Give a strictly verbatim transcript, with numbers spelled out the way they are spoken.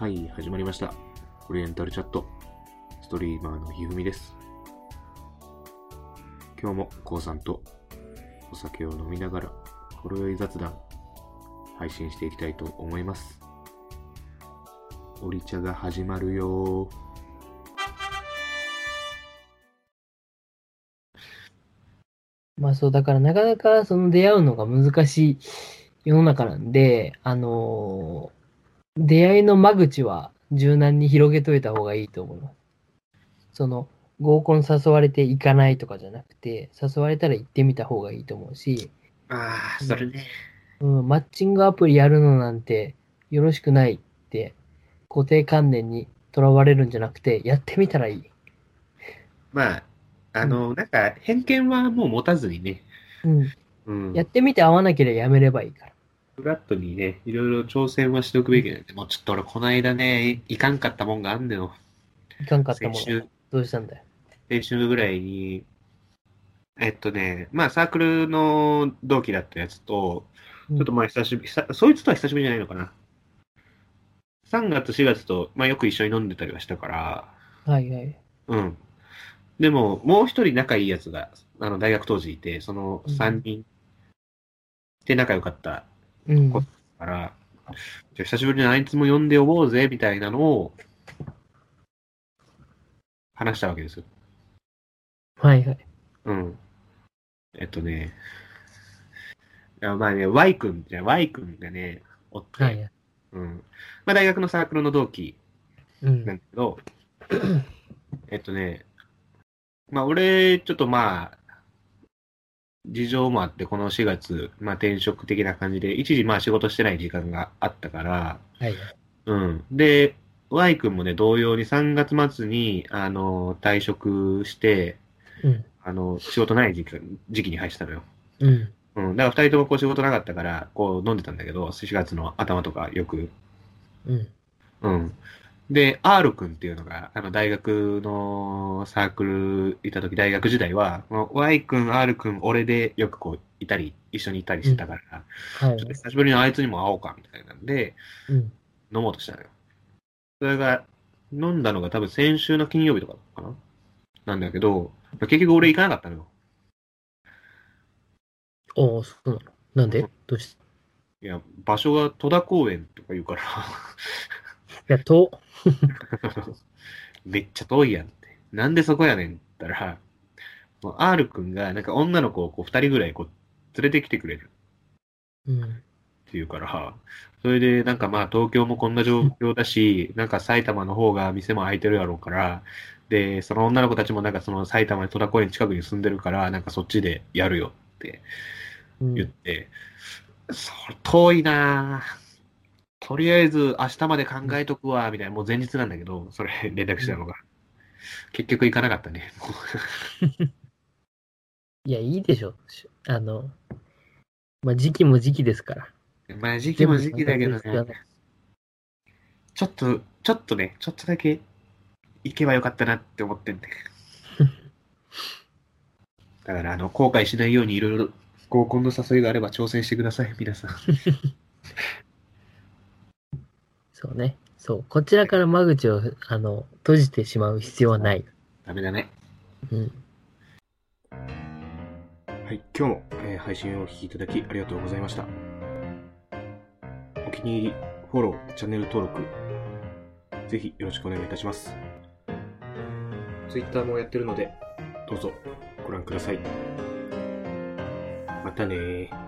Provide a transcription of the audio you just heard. はい、始まりました。オリエンタルチャット。ストリーマーのひふみです。今日もこうさんとお酒を飲みながらほろ酔い雑談配信していきたいと思います。オリ茶が始まるよ。まあそうだからなかなかその出会うのが難しい世の中なんで、あのー、出会いの間口は柔軟に広げといた方がいいと思います。その合コン誘われて行かないとかじゃなくて、誘われたら行ってみた方がいいと思うし、ああそれね、うん、マッチングアプリやるのなんてよろしくないって固定観念にとらわれるんじゃなくて、やってみたらいい。まああの、うん、なんか偏見はもう持たずにね、うんうん、やってみて合わなければやめればいいから、フラットにね、いろいろ挑戦はしておくべきなんで、もうちょっと俺この間ね、いかんかったもんがあんだよ。いかんかったもん。どうしたんだよ。先週ぐらいに、えっとね、まあサークルの同期だったやつと、ちょっとまあ久しぶり、うん、そいつとは久しぶりじゃないのかな。さんがつしがつと、まあよく一緒に飲んでたりはしたから。はいはい。うん。でも、もう一人仲いいやつが、あの大学当時いて、そのさんにんで仲良かった。うん、だからじゃあ久しぶりにあいつも呼んで呼ぼうぜみたいなのを話したわけですよ。はいはい。うん。えっとね、いやまあね、Y 君じゃ Y 君がね、おって、はいはい、うん。まあ大学のサークルの同期なんだけど、うん、えっとね、まあ俺ちょっとまあ。事情もあって、このしがつ、まあ、転職的な感じで、一時まあ仕事してない時間があったから、はい、うん。で、Y 君もね、同様にさんがつ末に、あの、退職して、うん、あの、仕事ない時期、時期に入ってたのよ。うん。うん。だから二人ともこう仕事なかったから、こう飲んでたんだけど、しがつの頭とかよく。うん。うん。で、R 君っていうのが、あの、大学のサークルいたとき、大学時代は、Y 君、R 君、俺でよくこう、いたり、一緒にいたりしてたから、うんはい、ちょっと久しぶりにあいつにも会おうか、みたいなんで、うん、飲もうとしたのよ。それが、飲んだのが多分先週の金曜日とかかななんだけど、結局俺行かなかったのよ。ああ、そうなの。なんで、うん、どうしていや、場所が戸田公園とか言うから。いや、遠めっちゃ遠いやんって。なんでそこやねんって言ったら、もう R 君がなんか女の子をこうふたりぐらいこう連れてきてくれる。うん。っていうから、それでなんかまあ東京もこんな状況だし、なんか埼玉の方が店も開いてるやろうから、で、その女の子たちもなんかその埼玉の戸田公園近くに住んでるから、なんかそっちでやるよって言って、うん、それ遠いなぁ。とりあえず明日まで考えとくわみたいな、もう前日なんだけど、それ連絡したのが、うん、結局行かなかったね。いや、いいでしょ。あの、まあ、時期も時期ですから。まあ、時期も時期だけどね。ちょっとちょっとね、ちょっとだけ行けばよかったなって思ってんだけど。だからあの後悔しないようにいろいろ合コンの誘いがあれば挑戦してください皆さん。そうね、そうこちらから間口をあの閉じてしまう必要はない。ダメだね。うん。はい、今日も、えー、配信をお聞きいただきありがとうございました。お気に入り、フォロー、チャンネル登録、ぜひよろしくお願いいたします。Twitter もやってるので、どうぞご覧ください。またねー。